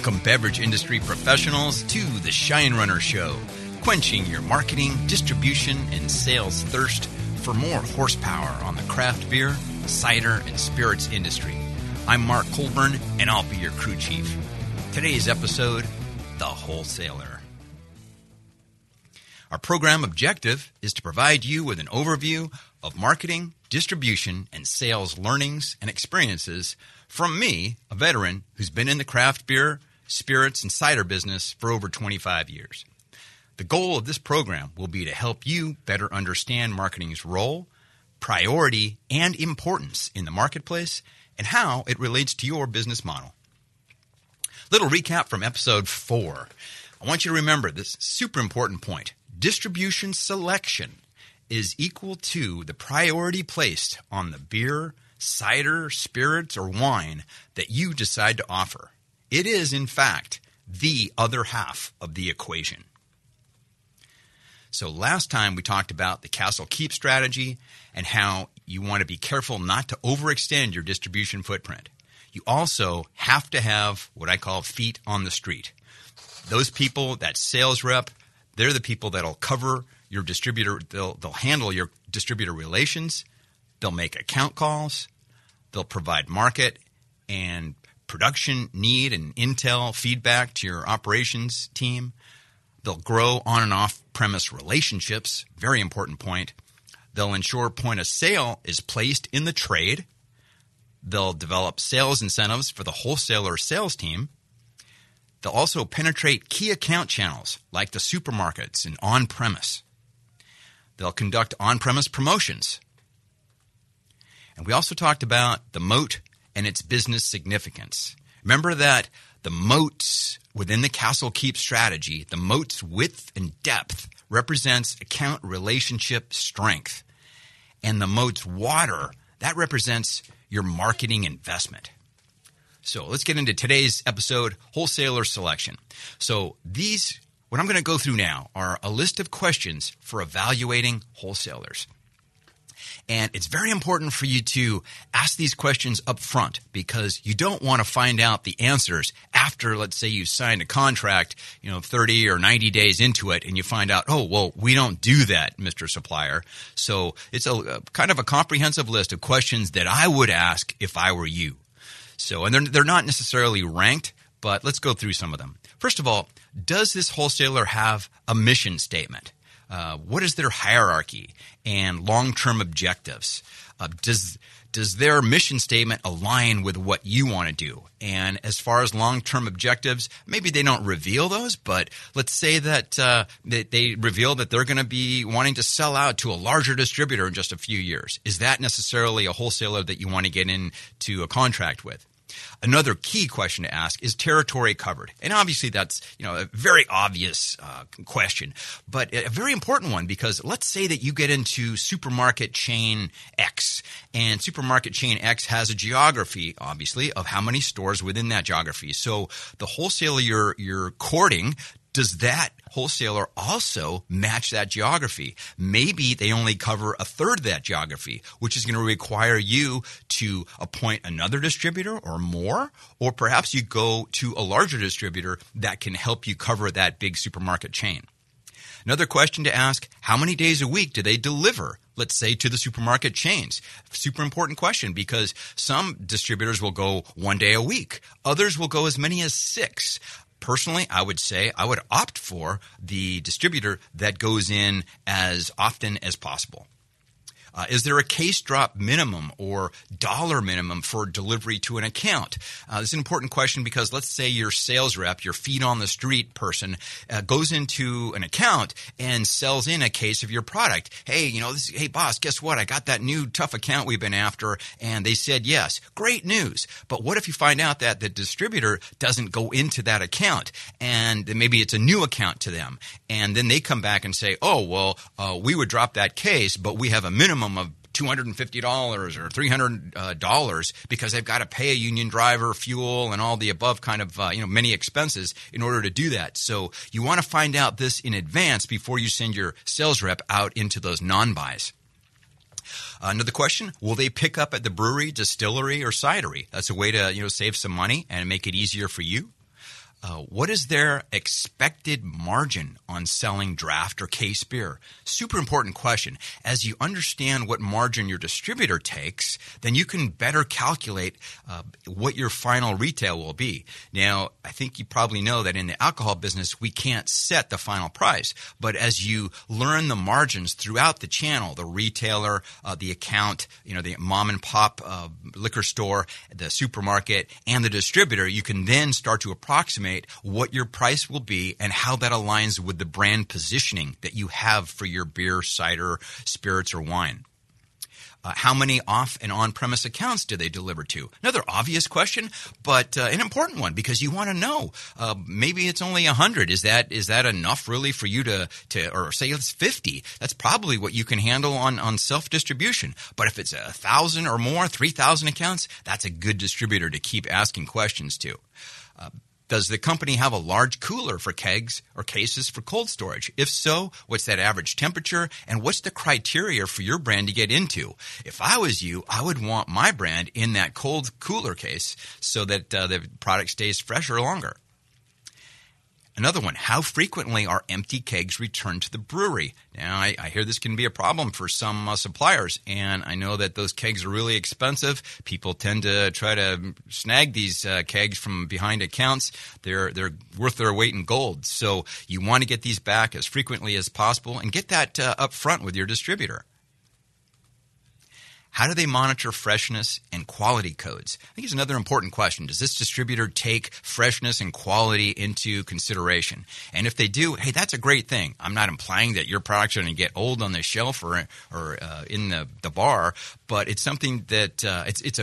Welcome beverage industry professionals to the Shine Runner Show, quenching your marketing, distribution, and sales thirst for more horsepower on the craft beer, cider, and spirits industry. I'm Mark Colburn, and I'll be your crew chief. Today's episode, The Wholesaler. Our program objective is to provide you with an overview of marketing, distribution, and sales learnings and experiences from me, a veteran who's been in the craft beer, spirits, and cider business for over 25 years. The goal of this program will be to help you better understand marketing's role, priority, and importance in the marketplace, and how it relates to your business model. Little recap from episode 4. I want you to remember this super important point. Distribution selection is equal to the priority placed on the beer, cider, spirits, or wine that you decide to offer. It is, in fact, the other half of the equation. So last time we talked about the Castle Keep strategy and how you want to be careful not to overextend your distribution footprint. You also have to have what I call feet on the street. Those people, that sales rep, they're the people that'll cover your distributor. They'll handle your distributor relations. They'll make account calls. They'll provide market and production need and intel feedback to your operations team. They'll grow on and off premise relationships, very important point. They'll ensure point of sale is placed in the trade. They'll develop sales incentives for the wholesaler sales team. They'll also penetrate key account channels like the supermarkets and on-premise. They'll conduct on-premise promotions. And we also talked about the moat and its business significance. Remember that the moats within the Castle Keep strategy, the moat's width and depth represents account relationship strength. And the moat's water, that represents your marketing investment. So let's get into today's episode, Wholesaler Selection. So what I'm going to go through now are a list of questions for evaluating wholesalers. And it's very important for you to ask these questions up front because you don't want to find out the answers after, let's say, you signed a contract, 30 or 90 days into it, and you find out, oh, well, we don't do that, Mr. Supplier. So it's a kind of a comprehensive list of questions that I would ask if I were you. So, and they're not necessarily ranked, but let's go through some of them. First of all, does this wholesaler have a mission statement? What is their hierarchy and long-term objectives? Does their mission statement align with what you want to do? And as far as long-term objectives, maybe they don't reveal those, but let's say that they reveal that they're going to be wanting to sell out to a larger distributor in just a few years. Is that necessarily a wholesaler that you want to get into a contract with? Another key question to ask is territory covered. And obviously that's a very obvious question, but a very important one because let's say that you get into supermarket chain X, and supermarket chain X has a geography, obviously, of how many stores within that geography. So the wholesaler you're courting, does that wholesaler also match that geography? Maybe they only cover a third of that geography, which is going to require you to appoint another distributor or more, or perhaps you go to a larger distributor that can help you cover that big supermarket chain. Another question to ask, how many days a week do they deliver, let's say, to the supermarket chains? Super important question because some distributors will go one day a week. Others will go as many as 6. Personally, I would say I would opt for the distributor that goes in as often as possible. Is there a case drop minimum or dollar minimum for delivery to an account? This is an important question because let's say your sales rep, your feet on the street person, goes into an account and sells in a case of your product. Hey, hey boss, guess what? I got that new tough account we've been after and they said yes. Great news. But what if you find out that the distributor doesn't go into that account and maybe it's a new account to them? And then they come back and say, oh, well, we would drop that case, but we have a minimum of $250 or $300 because they've got to pay a union driver, fuel, and all the above kind of many expenses in order to do that. So you want to find out this in advance before you send your sales rep out into those non-buys. Another question, will they pick up at the brewery, distillery, or cidery? That's a way to save some money and make it easier for you. What is their expected margin on selling draft or case beer? Super important question. As you understand what margin your distributor takes, then you can better calculate what your final retail will be. Now, I think you probably know that in the alcohol business, we can't set the final price. But as you learn the margins throughout the channel, the retailer, the account, the mom and pop liquor store, the supermarket, and the distributor, you can then start to approximate what your price will be and how that aligns with the brand positioning that you have for your beer, cider, spirits, or wine. How many off and on-premise accounts do they deliver to? Another obvious question, but an important one, because you want to know. Maybe it's only 100. Is that enough really for you to or say it's 50? That's probably what you can handle on self-distribution. But if it's 1,000 or more, 3,000 accounts, that's a good distributor to keep asking questions to. Does the company have a large cooler for kegs or cases for cold storage? If so, what's that average temperature, and what's the criteria for your brand to get into? If I was you, I would want my brand in that cold cooler case so that the product stays fresher longer. Another one, how frequently are empty kegs returned to the brewery? Now, I hear this can be a problem for some suppliers, and I know that those kegs are really expensive. People tend to try to snag these kegs from behind accounts. They're worth their weight in gold. So you want to get these back as frequently as possible and get that up front with your distributor. How do they monitor freshness and quality codes? I think it's another important question. Does this distributor take freshness and quality into consideration? And if they do, hey, that's a great thing. I'm not implying that your products are going to get old on the shelf or in the bar, but it's something that it's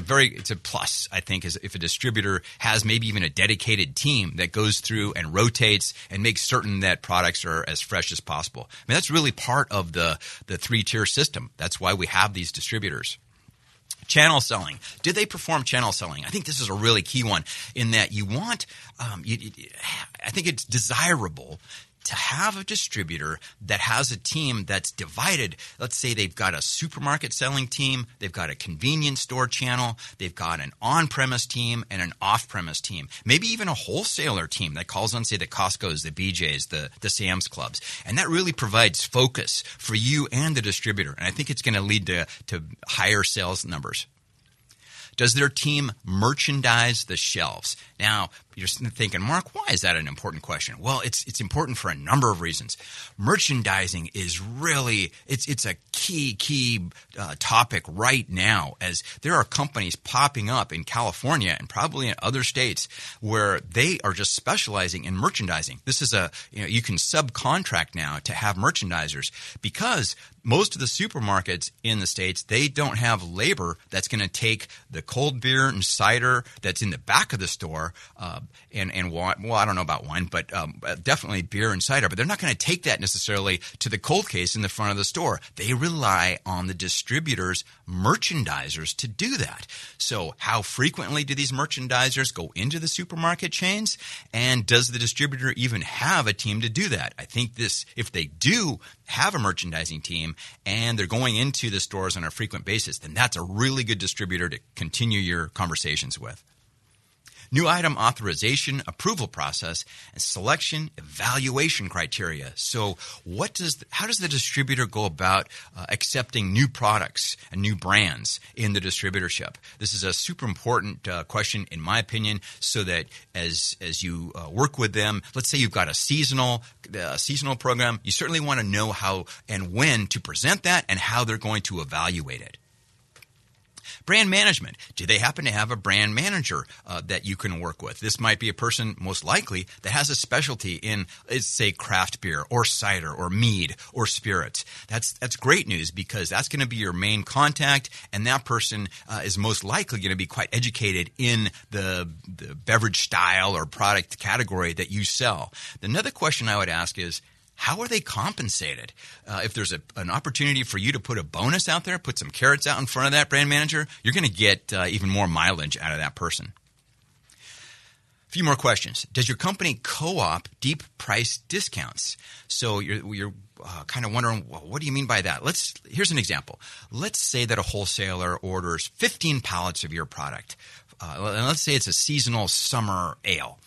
a plus, I think, is if a distributor has maybe even a dedicated team that goes through and rotates and makes certain that products are as fresh as possible. I mean, that's really part of the three-tier system. That's why we have these distributors. Channel selling. Did they perform channel selling? I think this is a really key one in that you want I think it's desirable to have a distributor that has a team that's divided. Let's say they've got a supermarket selling team, they've got a convenience store channel, they've got an on-premise team and an off-premise team, maybe even a wholesaler team that calls on, say, the Costco's, the BJ's, the Sam's Clubs. And that really provides focus for you and the distributor. And I think it's going to lead to higher sales numbers. Does their team merchandise the shelves? Now, you're thinking, Mark, why is that an important question? Well, it's important for a number of reasons. Merchandising is really it's a key topic right now, as there are companies popping up in California and probably in other states where they are just specializing in merchandising. This is you can subcontract now to have merchandisers, because most of the supermarkets in the states, they don't have labor that's going to take the cold beer and cider that's in the back of the store and wine. Well, I don't know about wine, but definitely beer and cider. But they're not going to take that necessarily to the cold case in the front of the store. They rely on the distributors, merchandisers, to do that. So how frequently do these merchandisers go into the supermarket chains? And does the distributor even have a team to do that? I think if they do have a merchandising team and they're going into the stores on a frequent basis, then that's a really good distributor to continue your conversations with. New item authorization, approval process, and selection evaluation criteria. So how does the distributor go about accepting new products and new brands in the distributorship? This is a super important question, in my opinion, so that as you work with them, let's say you've got a seasonal program, you certainly want to know how and when to present that and how they're going to evaluate it. Brand management. Do they happen to have a brand manager that you can work with? This might be a person, most likely, that has a specialty in, let's say, craft beer or cider or mead or spirits. That's great news, because that's going to be your main contact, and that person is most likely going to be quite educated in the beverage style or product category that you sell. Another question I would ask is, how are they compensated? If there's an opportunity for you to put a bonus out there, put some carrots out in front of that brand manager, you're going to get even more mileage out of that person. A few more questions. Does your company co-op deep price discounts? So you're kind of wondering, well, what do you mean by that? Here's an example. Let's say that a wholesaler orders 15 pallets of your product. And let's say it's a seasonal summer ale.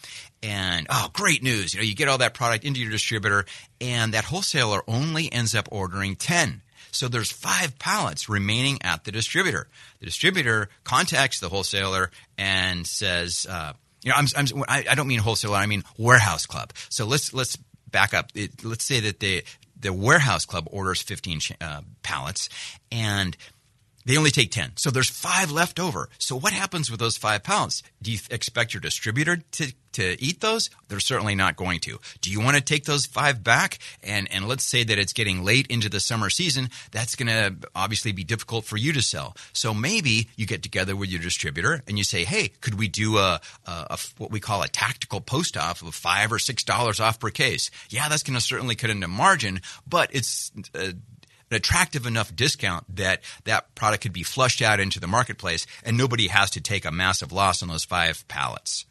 And, oh, great news. You get all that product into your distributor, and that wholesaler only ends up ordering 10. So there's 5 pallets remaining at the distributor. The distributor contacts the wholesaler and says, I don't mean wholesaler, I mean warehouse club. So let's back up. Let's say that the warehouse club orders 15 pallets, and they only take 10. So there's 5 left over. So what happens with those 5 pallets? Do you expect your distributor to eat those? They're certainly not going to. Do you want to take those 5 back? And let's say that it's getting late into the summer season. That's going to obviously be difficult for you to sell. So maybe you get together with your distributor and you say, hey, could we do a what we call a tactical post-off of $5 or $6 off per case? Yeah, that's going to certainly cut into margin, but it's an attractive enough discount that product could be flushed out into the marketplace and nobody has to take a massive loss on those 5 pallets.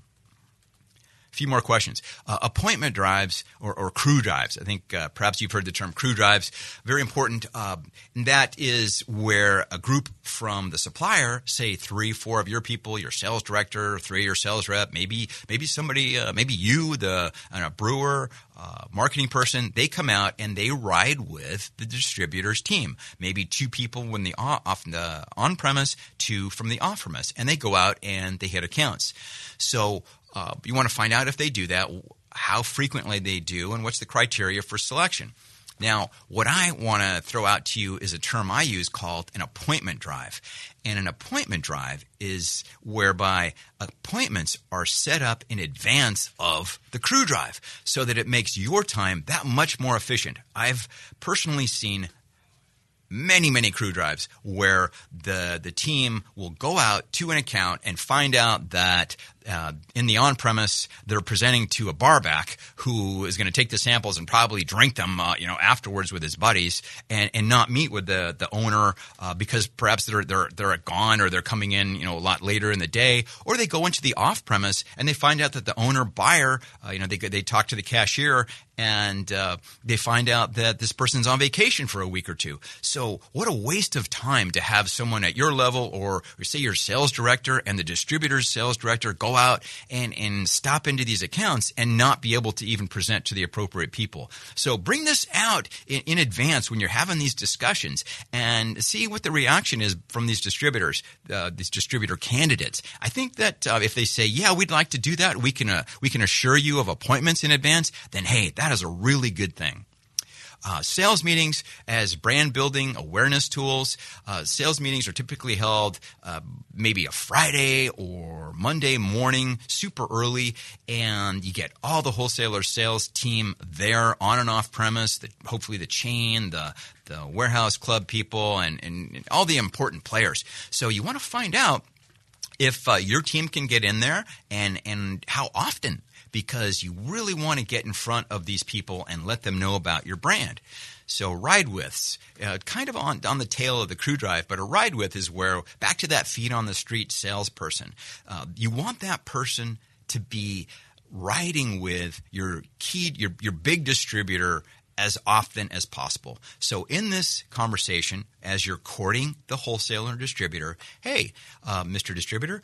A few more questions. Appointment drives or crew drives. I think perhaps you've heard the term crew drives. Very important. That is where a group from the supplier, say 3, 4 of your people, your sales director, 3 your sales rep, maybe somebody, maybe you, a brewer, marketing person, they come out and they ride with the distributor's team. Maybe 2 people when the on-premise, 2 from the off-premise, and they go out and they hit accounts. So you want to find out if they do that, how frequently they do, and what's the criteria for selection. Now, what I want to throw out to you is a term I use called an appointment drive. And an appointment drive is whereby appointments are set up in advance of the crew drive so that it makes your time that much more efficient. I've personally seen many, many crew drives where the team will go out to an account and find out that in the on-premise they're presenting to a barback who is going to take the samples and probably drink them afterwards with his buddies and not meet with the owner because perhaps they're gone or they're coming in a lot later in the day, or they go into the off-premise and they find out that the owner buyer they talk to the cashier and they find out that this person's on vacation for a week or two. So what a waste of time to have someone at your level or say your sales director and the distributor's sales director go out and stop into these accounts and not be able to even present to the appropriate people. So bring this out in advance when you're having these discussions and see what the reaction is from these distributors, these distributor candidates. I think that if they say, yeah, we'd like to do that, we can assure you of appointments in advance, then hey, that is a really good thing. Sales meetings as brand building awareness tools. Sales meetings are typically held maybe a Friday or Monday morning, super early, and you get all the wholesaler sales team there on and off premise, hopefully the chain, the warehouse club people, and all the important players. So you want to find out if your team can get in there and how often, because you really want to get in front of these people and let them know about your brand. So ride-withs, kind of on the tail of the crew drive, but a ride-with is where, back to that feet-on-the-street salesperson, you want that person to be riding with your big distributor as often as possible. So in this conversation, as you're courting the wholesaler and distributor, hey, Mr. Distributor,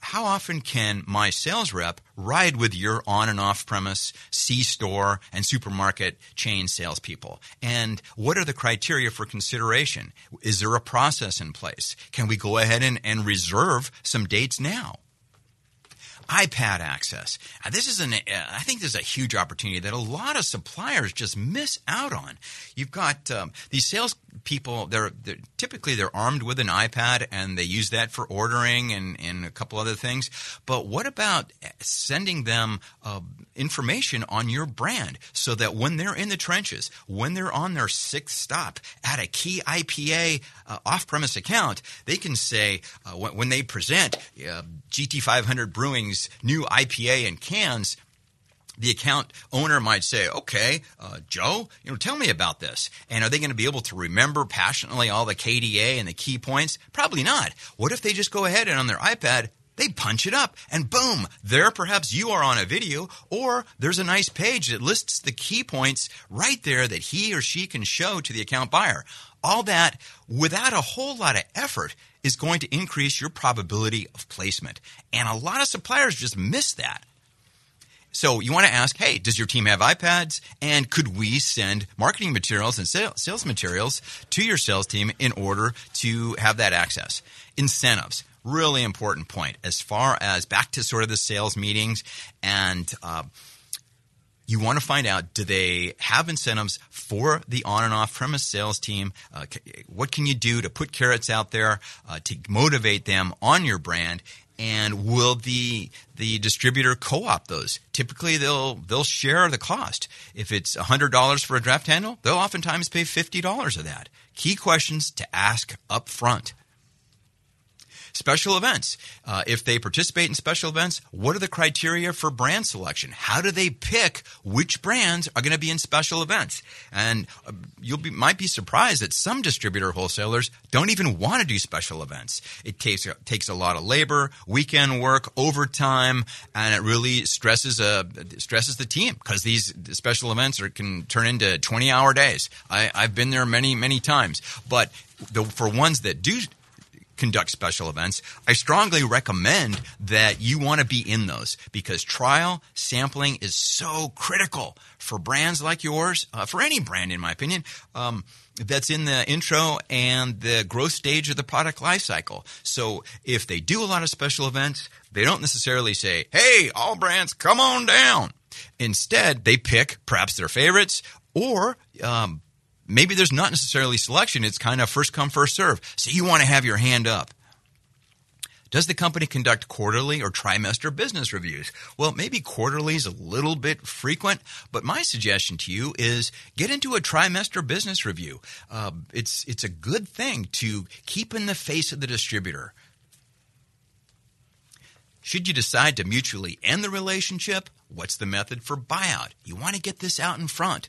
how often can my sales rep ride with your on and off premise C-store and supermarket chain salespeople? And what are the criteria for consideration? Is there a process in place? Can we go ahead and reserve some dates now? iPad access. This is I think there's a huge opportunity that a lot of suppliers just miss out on. You've got these sales people. They're typically armed with an iPad and they use that for ordering and a couple other things. But what about sending them information on your brand so that when they're in the trenches, when they're on their 6th stop at a key IPA off-premise account, they can say when they present GT500 Brewings new IPA in cans, the account owner might say, okay, Joe, tell me about this. And are they going to be able to remember passionately all the KDA and the key points? Probably not. What if they just go ahead and on their iPad They punch it up, and boom, there perhaps you are on a video, or there's a nice page that lists the key points right there that he or she can show to the account buyer. All that, without a whole lot of effort, is going to increase your probability of placement. And a lot of suppliers just miss that. So you want to ask, hey, does your team have iPads? And could we send marketing materials and sales materials to your sales team in order to have that access? Incentives. Really important point as far as back to sort of the sales meetings, and you want to find out, do they have incentives for the on and off premise sales team? What can you do to put carrots out there to motivate them on your brand? And will the distributor co-opt those? Typically, they'll share the cost. If it's $100 for a draft handle, they'll oftentimes pay $50 of that. Key questions to ask up front. Special events. If they participate in special events, what are the criteria for brand selection? How do they pick which brands are going to be in special events? And you might be surprised that some distributor wholesalers don't even want to do special events. It takes a lot of labor, weekend work, overtime, and it really stresses the team because these special events can turn into 20-hour days. I've been there many, many times. But for ones that do conduct special events, I strongly recommend that you want to be in those because trial sampling is so critical for brands like yours, for any brand in my opinion, that's in the intro and the growth stage of the product life cycle. So if they do a lot of special events, they don't necessarily say, hey, all brands, come on down. Instead, they pick perhaps their favorites or maybe there's not necessarily selection. It's kind of first come, first serve. So you want to have your hand up. Does the company conduct quarterly or trimester business reviews? Well, maybe quarterly is a little bit frequent, but my suggestion to you is get into a trimester business review. It's a good thing to keep in the face of the distributor. Should you decide to mutually end the relationship, what's the method for buyout? You want to get this out in front.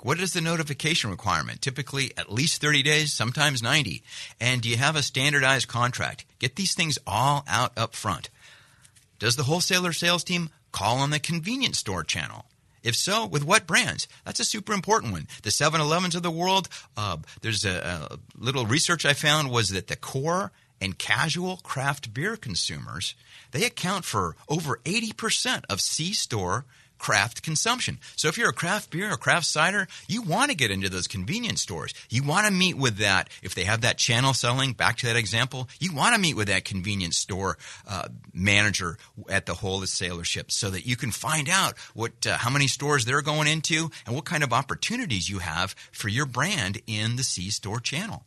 What is the notification requirement? Typically at least 30 days, sometimes 90. And do you have a standardized contract? Get these things all out up front. Does the wholesaler sales team call on the convenience store channel? If so, with what brands? That's a super important one. The 7-Elevens of the world, there's a little research I found was that the core and casual craft beer consumers, they account for over 80% of C-store craft consumption. So if you're a craft beer or craft cider, you want to get into those convenience stores. You want to meet with that. If they have that channel selling, back to that example, you want to meet with that convenience store manager at the wholesalership so that you can find out what how many stores they're going into and what kind of opportunities you have for your brand in the C-store channel.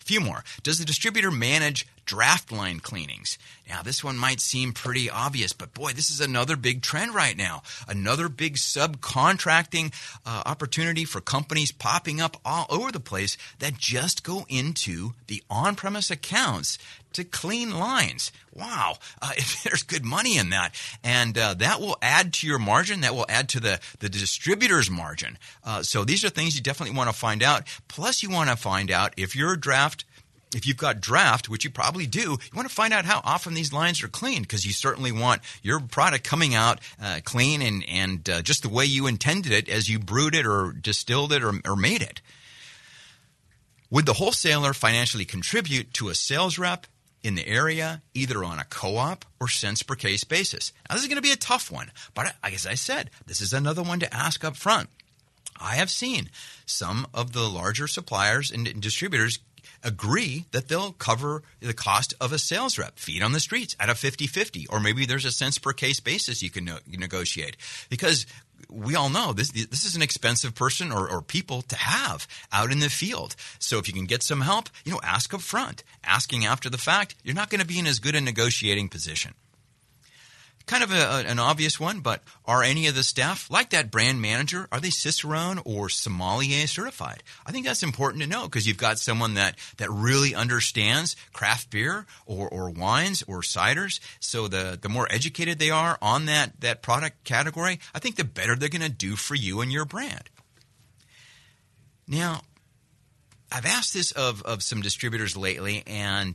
Few more. Does the distributor manage draft line cleanings? Now, this one might seem pretty obvious, but boy, this is another big trend right now. Another big subcontracting opportunity for companies popping up all over the place that just go into the on-premise accounts to clean lines. Wow. There's good money in that. And that will add to your margin. That will add to the distributor's margin. So these are things you definitely want to find out. Plus, you want to find out if you've got draft, which you probably do, you want to find out how often these lines are cleaned because you certainly want your product coming out clean and just the way you intended it as you brewed it or distilled it or made it. Would the wholesaler financially contribute to a sales rep in the area, either on a co-op or cents per case basis? Now, this is going to be a tough one, but as I said, this is another one to ask up front. I have seen some of the larger suppliers and distributors agree that they'll cover the cost of a sales rep, feet on the streets, at a 50-50, or maybe there's a cents per case basis you can negotiate because we all know this is an expensive person or people to have out in the field. So if you can get some help, ask up front. Asking after the fact, you're not going to be in as good a negotiating position. Kind of an obvious one, but are any of the staff, like that brand manager, are they Cicerone or sommelier certified? I think that's important to know because you've got someone that really understands craft beer or wines or ciders. So the more educated they are on that product category, I think the better they're going to do for you and your brand. Now, I've asked this of some distributors lately, and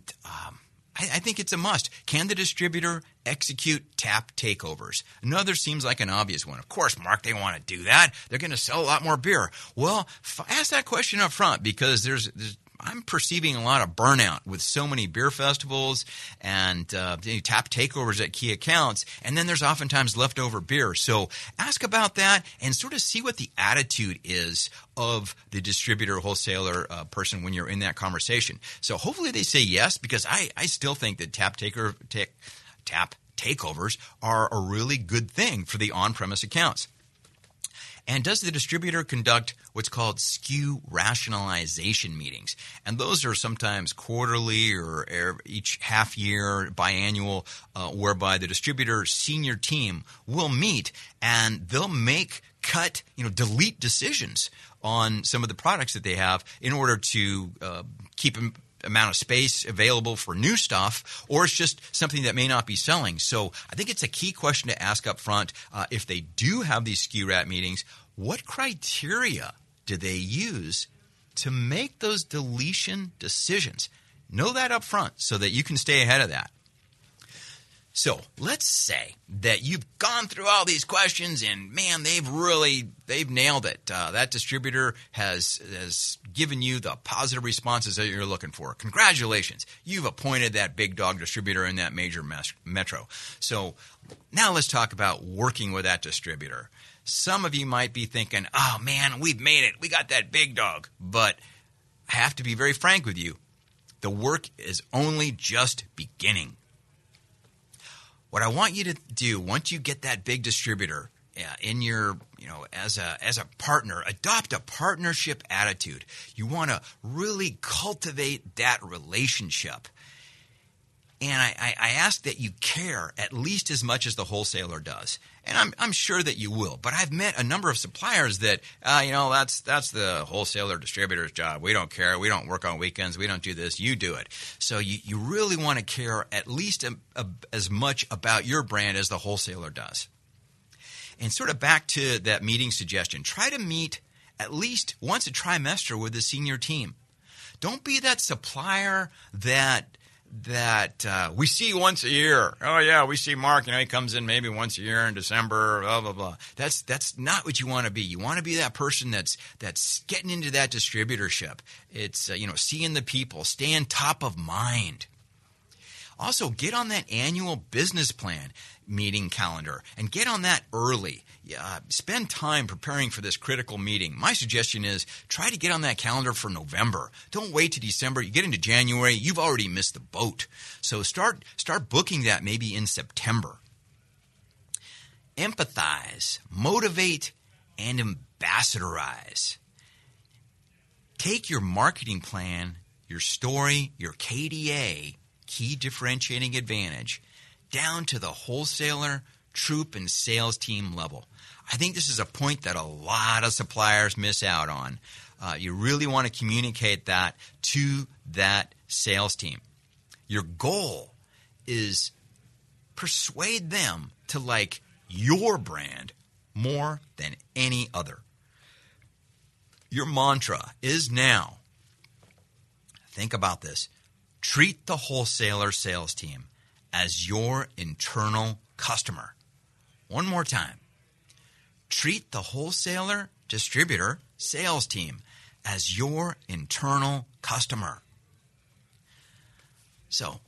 I think it's a must. Can the distributor execute tap takeovers? Another seems like an obvious one. Of course, Mark, they want to do that. They're going to sell a lot more beer. Well, ask that question up front, because there's I'm perceiving a lot of burnout with so many beer festivals and tap takeovers at key accounts, and then there's oftentimes leftover beer. So ask about that and sort of see what the attitude is of the distributor, wholesaler person when you're in that conversation. So hopefully they say yes, because I still think that tap takeovers are a really good thing for the on-premise accounts. And does the distributor conduct what's called SKU rationalization meetings? And those are sometimes quarterly or each half year, biannual, whereby the distributor's senior team will meet and they'll make, cut, delete decisions on some of the products that they have in order to keep them amount of space available for new stuff, or it's just something that may not be selling. So I think it's a key question to ask up front. If they do have these SKU rat meetings, what criteria do they use to make those deletion decisions? Know that up front so that you can stay ahead of that. So let's say that you've gone through all these questions and, man, they've nailed it. That distributor has given you the positive responses that you're looking for. Congratulations. You've appointed that big dog distributor in that major metro. So now let's talk about working with that distributor. Some of you might be thinking, oh, man, we've made it. We got that big dog. But I have to be very frank with you. The work is only just beginning. What I want you to do once you get that big distributor in your, as a partner, adopt a partnership attitude. You want to really cultivate that relationship. And I ask that you care at least as much as the wholesaler does. And I'm sure that you will. But I've met a number of suppliers that, that's the wholesaler distributor's job. We don't care. We don't work on weekends. We don't do this. You do it. So you really want to care at least as much about your brand as the wholesaler does. And sort of back to that meeting suggestion, try to meet at least once a trimester with the senior team. Don't be that supplier that we see once a year. Oh, yeah, we see Mark. He comes in maybe once a year in December, blah, blah, blah. That's not what you want to be. You want to be that person that's getting into that distributorship. It's, seeing the people, staying top of mind. Also, get on that annual business plan meeting calendar and get on that early. Spend time preparing for this critical meeting. My suggestion is try to get on that calendar for November. Don't wait to December. You get into January, you've already missed the boat. So start booking that maybe in September. Empathize, motivate, and ambassadorize. Take your marketing plan, your story, your KDA, key differentiating advantage, down to the wholesaler, troop, and sales team level. I think this is a point that a lot of suppliers miss out on. You really want to communicate that to that sales team. Your goal is persuade them to like your brand more than any other. Your mantra is now, think about this, treat the wholesaler sales team as your internal customer. One more time. Treat the wholesaler, distributor, sales team as your internal customer. So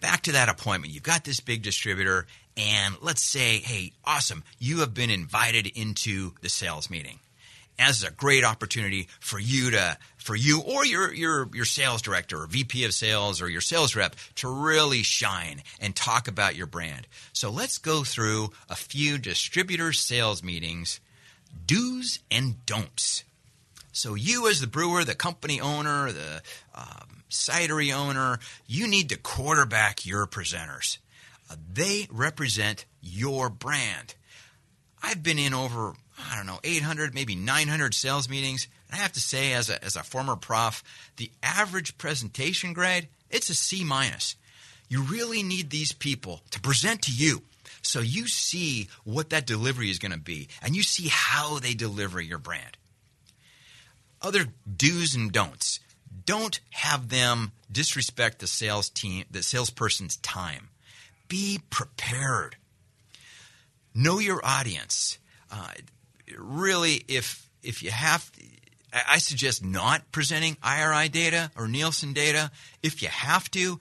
back to that appointment. You've got this big distributor, and let's say, hey, awesome, you have been invited into the sales meeting. This is a great opportunity for you or your sales director or VP of sales or your sales rep to really shine and talk about your brand. So let's go through a few distributor sales meetings, do's and don'ts. So you as the brewer, the company owner, the cidery owner, you need to quarterback your presenters. They represent your brand. I've been in over 800, maybe 900 sales meetings. And I have to say, as a former prof, the average presentation grade, it's a C-. You really need these people to present to you. So you see what that delivery is going to be, and you see how they deliver your brand. Other do's and don'ts. Don't have them disrespect the sales team, the salesperson's time. Be prepared. Know your audience. Really, if you have, I suggest not presenting IRI data or Nielsen data if you have to.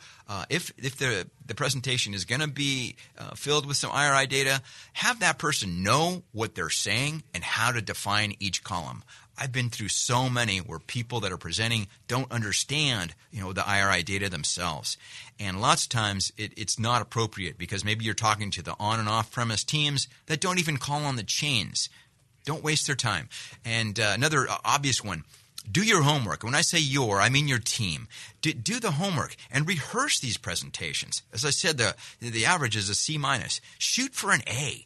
If the presentation is going to be filled with some IRI data, have that person know what they're saying and how to define each column. I've been through so many where people that are presenting don't understand, the IRI data themselves. And lots of times it's not appropriate because maybe you're talking to the on and off premise teams that don't even call on the chains. Don't waste their time. And another obvious one, do your homework. When I say your, I mean your team. Do the homework and rehearse these presentations. As I said, the average is a C-. Shoot for an A.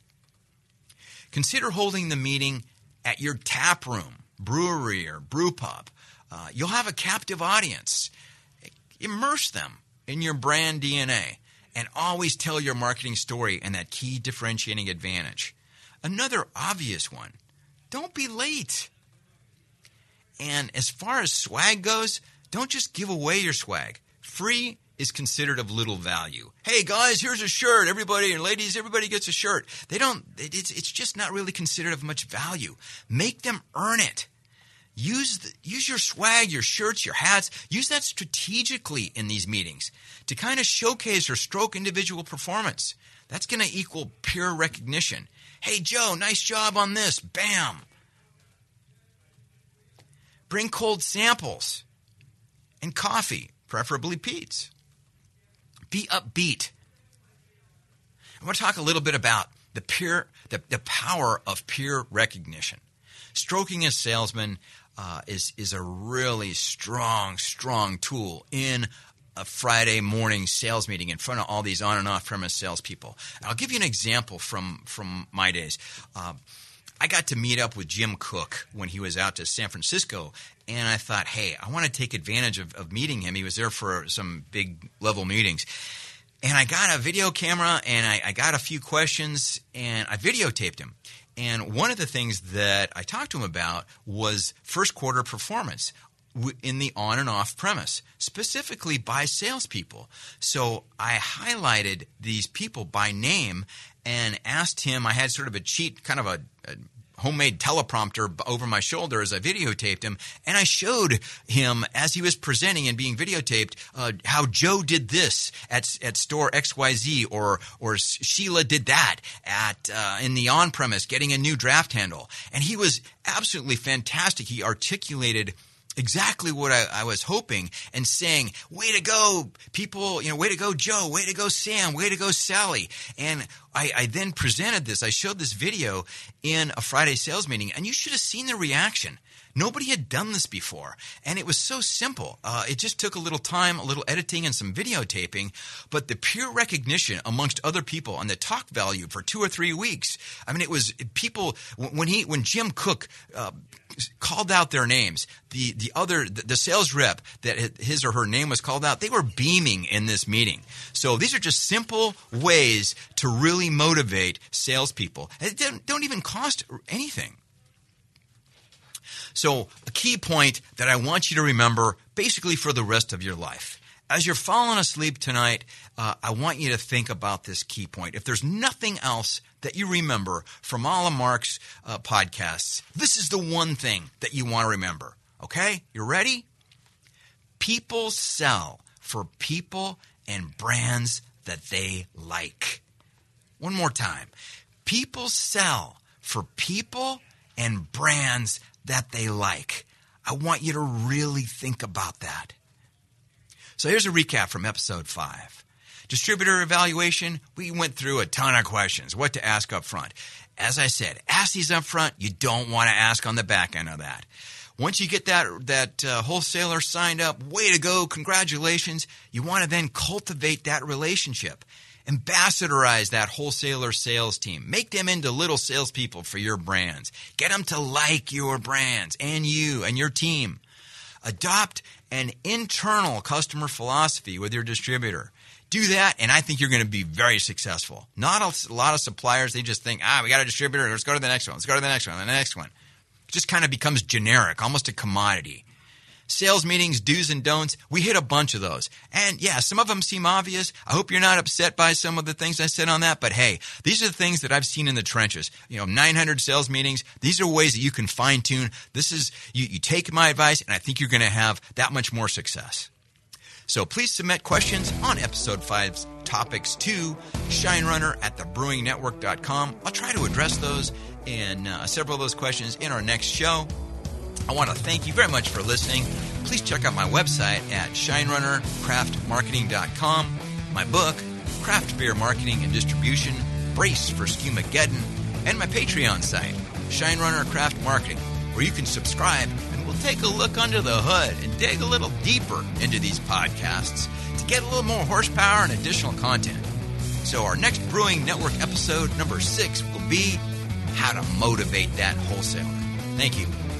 Consider holding the meeting at your tap room, brewery, or brew pub. You'll have a captive audience. Immerse them in your brand DNA and always tell your marketing story and that key differentiating advantage. Another obvious one, don't be late. And as far as swag goes, don't just give away your swag. Free is considered of little value. Hey guys, here's a shirt. Everybody, and ladies, everybody gets a shirt. It's just not really considered of much value. Make them earn it. Use your swag, your shirts, your hats. Use that strategically in these meetings to kind of showcase or stroke individual performance. That's going to equal peer recognition. Hey, Joe, nice job on this. Bam. Bring cold samples and coffee, preferably Pete's. Be upbeat. I want to talk a little bit about the power of peer recognition. Stroking a salesman is a really strong tool in a Friday morning sales meeting in front of all these on and off premise salespeople. And I'll give you an example from my days. I got to meet up with Jim Cook when he was out to San Francisco, and I thought, hey, I want to take advantage of meeting him. He was there for some big level meetings. And I got a video camera, and I got a few questions, and I videotaped him. And one of the things that I talked to him about was first quarter performance in the on and off premise, specifically by salespeople. So I highlighted these people by name and asked him. I had sort of a cheat, kind of a homemade teleprompter over my shoulder as I videotaped him. And I showed him as he was presenting and being videotaped how Joe did this at store XYZ or Sheila did that in the on-premise getting a new draft handle. And he was absolutely fantastic. He articulated exactly what I was hoping and saying, way to go, people, way to go, Joe, way to go, Sam, way to go, Sally. And I then presented this. I showed this video in a Friday sales meeting, and you should have seen the reaction. Nobody had done this before, and it was so simple. It just took a little time, a little editing, and some videotaping, but the peer recognition amongst other people on the talk value for 2 or 3 weeks. I mean, it was people when Jim Cook called out their names, the sales rep that his or her name was called out, they were beaming in this meeting. So these are just simple ways to really motivate salespeople. It don't even cost anything. So a key point that I want you to remember basically for the rest of your life. As you're falling asleep tonight, I want you to think about this key point. If there's nothing else that you remember from all of Mark's podcasts, this is the one thing that you want to remember. Okay? You ready? People sell for people and brands that they like. One more time. People sell for people and brands that they like. I want you to really think about that. So here's a recap from episode 5. Distributor evaluation, we went through a ton of questions, what to ask up front. As I said, ask these up front. You don't want to ask on the back end of that. Once you get that wholesaler signed up, way to go, congratulations. You want to then cultivate that relationship. Ambassadorize that wholesaler sales team. Make them into little salespeople for your brands. Get them to like your brands and you and your team. Adopt an internal customer philosophy with your distributor. Do that, and I think you're going to be very successful. Not a lot of suppliers, they just think, we got a distributor, let's go to the next one, let's go to the next one, the next one. It just kind of becomes generic, almost a commodity. sales meetings, do's and don'ts. We hit a bunch of those. And yeah, some of them seem obvious. I hope you're not upset by some of the things I said on that. But hey, these are the things that I've seen in the trenches. 900 sales meetings. These are ways that you can fine tune. This is, you take my advice and I think you're going to have that much more success. So please submit questions on Episode 5's topics to shinerunner@thebrewingnetwork.com. I'll try to address those and several of those questions in our next show. I want to thank you very much for listening. Please check out my website at shinerunnercraftmarketing.com. My book, Craft Beer Marketing and Distribution, Brace for Schumageddon, and my Patreon site, Shinerunner Craft Marketing, where you can subscribe and we'll take a look under the hood and dig a little deeper into these podcasts to get a little more horsepower and additional content. So our next Brewing Network episode, number 6, will be How to Motivate That Wholesaler. Thank you.